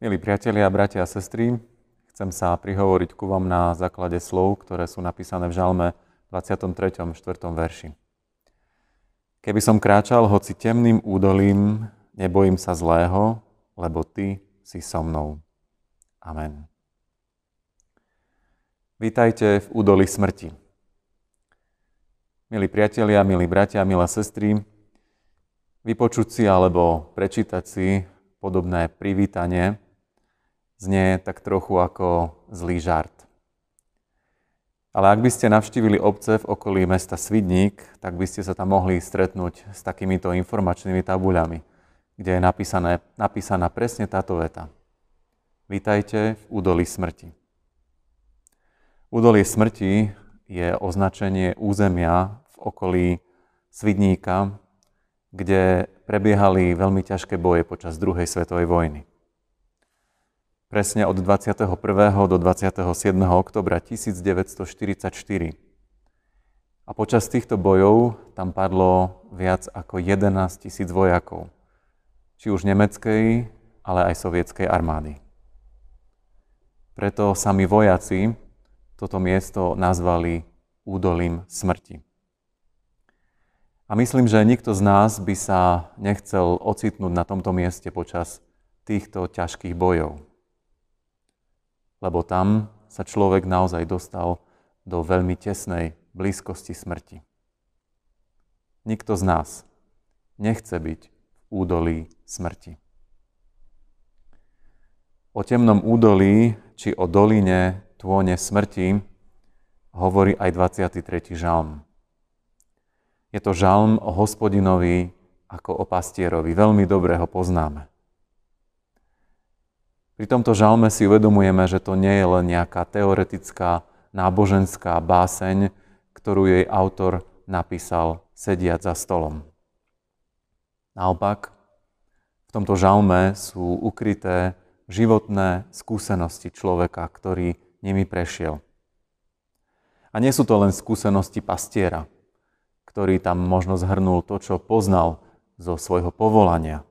Milí priatelia, bratia a sestry, chcem sa prihovoriť ku vám na základe slov, ktoré sú napísané v Žalme 23. 4. verši. Keby som kráčal hoci temným údolím, nebojím sa zlého, lebo ty si so mnou. Amen. Vítajte v údolí smrti. Milí priatelia, milí bratia, milé sestry, vypočuť si alebo prečítať si podobné privítanie znie tak trochu ako zlý žart. Ale ak by ste navštívili obce v okolí mesta Svidník, tak by ste sa tam mohli stretnúť s takýmito informačnými tabuľami, kde je napísaná presne táto veta. Vítajte v údolí smrti. Údolie smrti je označenie územia v okolí Svidníka, kde prebiehali veľmi ťažké boje počas druhej svetovej vojny. Presne od 21. do 27. októbra 1944. A počas týchto bojov tam padlo viac ako 11 000 vojakov, či už nemeckej, ale aj sovietskej armády. Preto sami vojaci toto miesto nazvali údolím smrti. A myslím, že nikto z nás by sa nechcel ocitnúť na tomto mieste počas týchto ťažkých bojov. Lebo tam sa človek naozaj dostal do veľmi tesnej blízkosti smrti. Nikto z nás nechce byť v údolí smrti. O temnom údolí či o doline tône smrti hovorí aj 23. žalm. Je to žalm o Hospodinovi ako o pastierovi. Veľmi dobre ho poznáme. Pri tomto žalme si uvedomujeme, že to nie je len nejaká teoretická, náboženská báseň, ktorú jej autor napísal sediac za stolom. Naopak, v tomto žalme sú ukryté životné skúsenosti človeka, ktorý nimi prešiel. A nie sú to len skúsenosti pastiera, ktorý tam možno zhrnul to, čo poznal zo svojho povolania.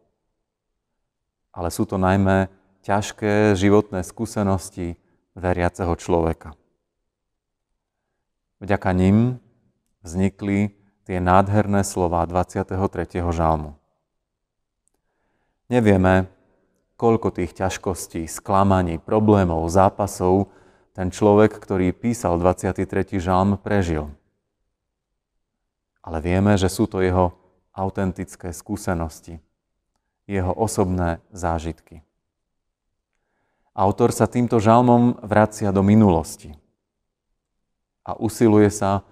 Ale sú to najmä ťažké životné skúsenosti veriaceho človeka. Vďaka nim vznikli tie nádherné slová 23. žalmu. Nevieme, koľko tých ťažkostí, sklamaní, problémov, zápasov ten človek, ktorý písal 23. žalm, prežil. Ale vieme, že sú to jeho autentické skúsenosti, jeho osobné zážitky. Autor sa týmto žalmom vracia do minulosti a usiluje sa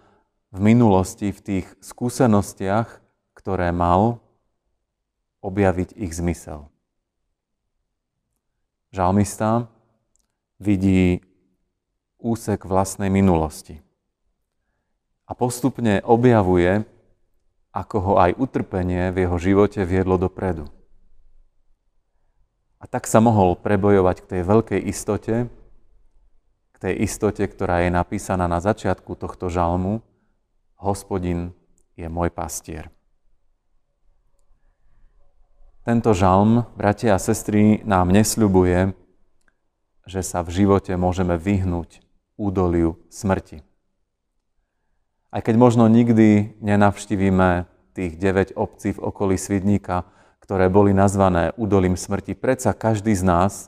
v minulosti, v tých skúsenostiach, ktoré mal, objaviť ich zmysel. Žalmista vidí úsek vlastnej minulosti a postupne objavuje, ako ho aj utrpenie v jeho živote viedlo dopredu. A tak sa mohol prebojovať k tej veľkej istote, k tej istote, ktorá je napísaná na začiatku tohto žalmu: Hospodin je môj pastier. Tento žalm, bratia a sestry, nám nesľubuje, že sa v živote môžeme vyhnúť údoliu smrti. Aj keď možno nikdy nenavštívime tých 9 obcí v okolí Svidníka, ktoré boli nazvané údolím smrti, predsa každý z nás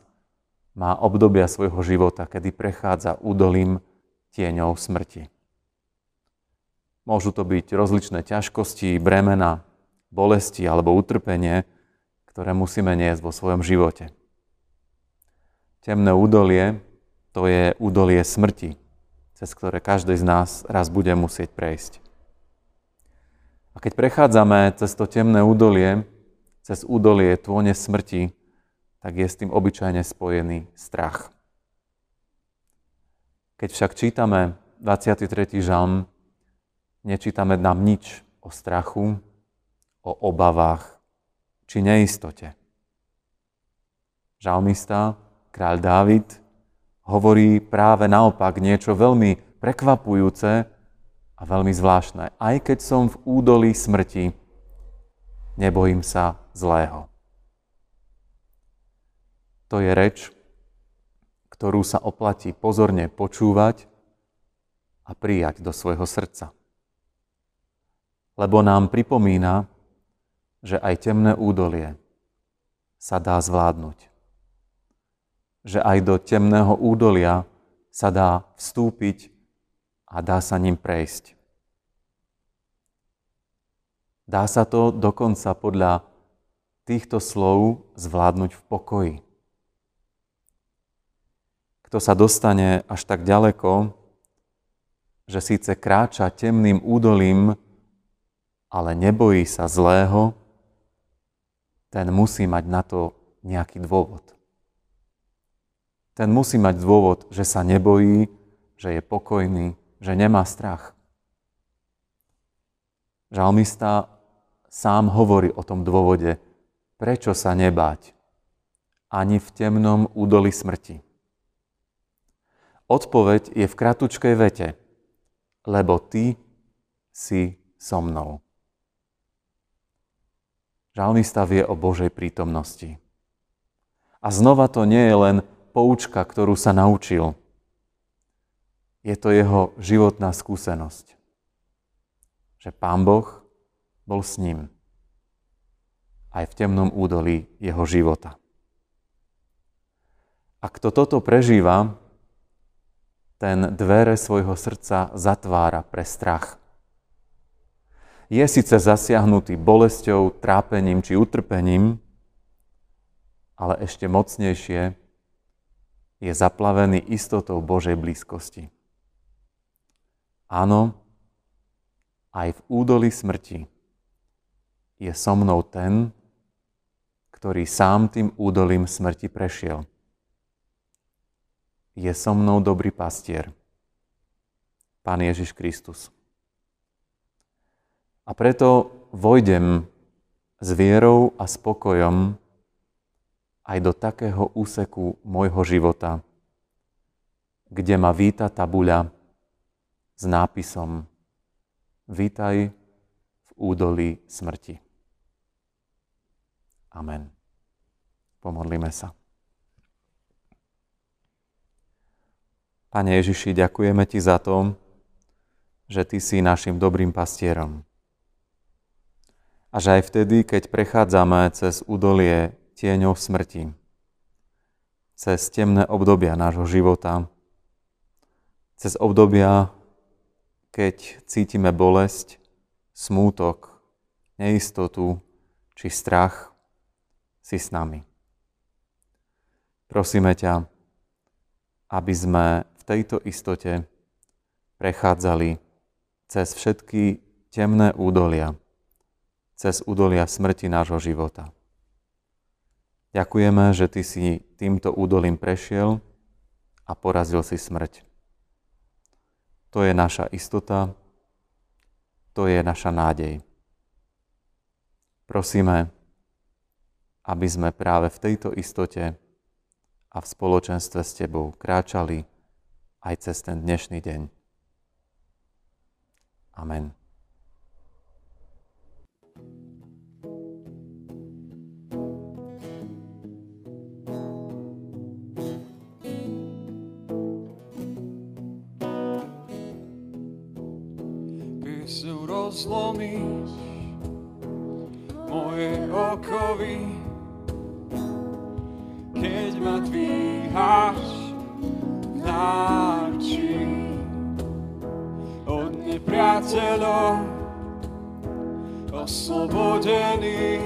má obdobia svojho života, kedy prechádza údolím tieňov smrti. Môžu to byť rozličné ťažkosti, bremena, bolesti alebo utrpenie, ktoré musíme niesť vo svojom živote. Temné údolie, to je údolie smrti, cez ktoré každý z nás raz bude musieť prejsť. A keď prechádzame cez to temné údolie, cez údolie tône smrti, tak je s tým obyčajne spojený strach. Keď však čítame 23. žalm, nečítame nám nič o strachu, o obavách či neistote. Žalmista, kráľ Dávid, hovorí práve naopak niečo veľmi prekvapujúce a veľmi zvláštne. Aj keď som v údolí smrti, nebojím sa zlého. To je reč, ktorú sa oplatí pozorne počúvať a prijať do svojho srdca. Lebo nám pripomína, že aj temné údolie sa dá zvládnuť. Že aj do temného údolia sa dá vstúpiť a dá sa ním prejsť. Dá sa to dokonca podľa týchto slov zvládnuť v pokoji. Kto sa dostane až tak ďaleko, že síce kráča temným údolím, ale nebojí sa zlého, ten musí mať na to nejaký dôvod. Ten musí mať dôvod, že sa nebojí, že je pokojný, že nemá strach. Žalmista sám hovorí o tom dôvode, prečo sa nebáť ani v temnom údoli smrti. Odpoveď je v kratučkej vete, lebo ty si so mnou. Žalmista vie o Božej prítomnosti. A znova to nie je len poučka, ktorú sa naučil. Je to jeho životná skúsenosť, že Pán Boh bol s ním aj v temnom údolí jeho života. A kto toto prežíva, ten dvere svojho srdca zatvára pre strach. Je síce zasiahnutý bolesťou, trápením či utrpením, ale ešte mocnejšie je zaplavený istotou Božej blízkosti. Áno, aj v údolí smrti je so mnou ten, ktorý sám tým údolím smrti prešiel. Je so mnou dobrý pastier, Pán Ježiš Kristus. A preto vojdem s vierou a spokojom aj do takého úseku môjho života, kde ma víta tabuľa s nápisom Vítaj v údolí smrti. Amen. Pomodlíme sa. Pane Ježiši, ďakujeme Ti za to, že Ty si našim dobrým pastierom. A že aj vtedy, keď prechádzame cez údolie tieňov smrti, cez temné obdobia nášho života, cez obdobia, keď cítime bolesť, smútok, neistotu či strach, si s nami. Prosíme ťa, aby sme v tejto istote prechádzali cez všetky temné údolia, cez údolia smrti nášho života. Ďakujeme, že Ty si týmto údolím prešiel a porazil si smrť. To je naša istota, to je naša nádej. Prosíme, aby sme práve v tejto istote a v spoločenstve s Tebou kráčali aj cez ten dnešný deň. Amen. Zlomíš moje okovy, keď ma dvíhaš v náručí od nepriateľov, oslobodený.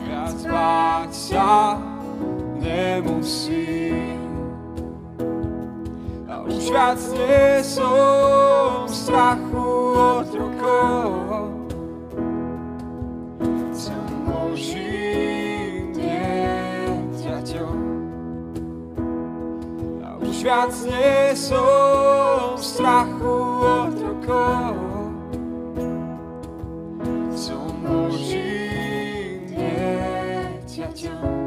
Viac báť sa nemusím a už viac nie som strachu od rukov. Som Božím dieťaťom a už viac nie som strachu od rukov. Som Božím dieťaťom.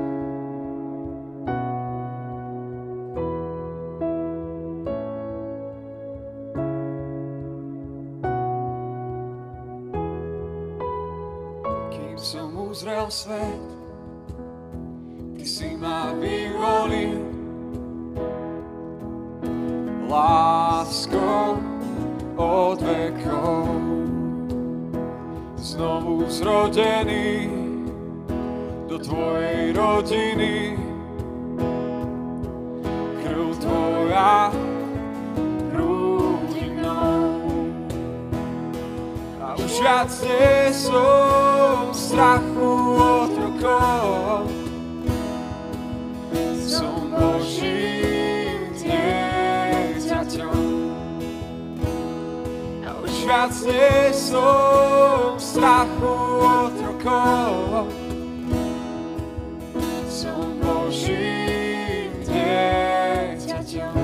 Som uzrel svet, Ty si ma vyvolil láskou od vekov, znovu zrodený do tvojej rodiny, krv tvoja hrúdinou. A už viac nie som strachu otrokov, som Božím dieťaťom. A už viac nie som strachu otrokom, som Božím dieťaťom.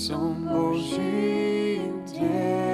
Som Božím dieťaťom.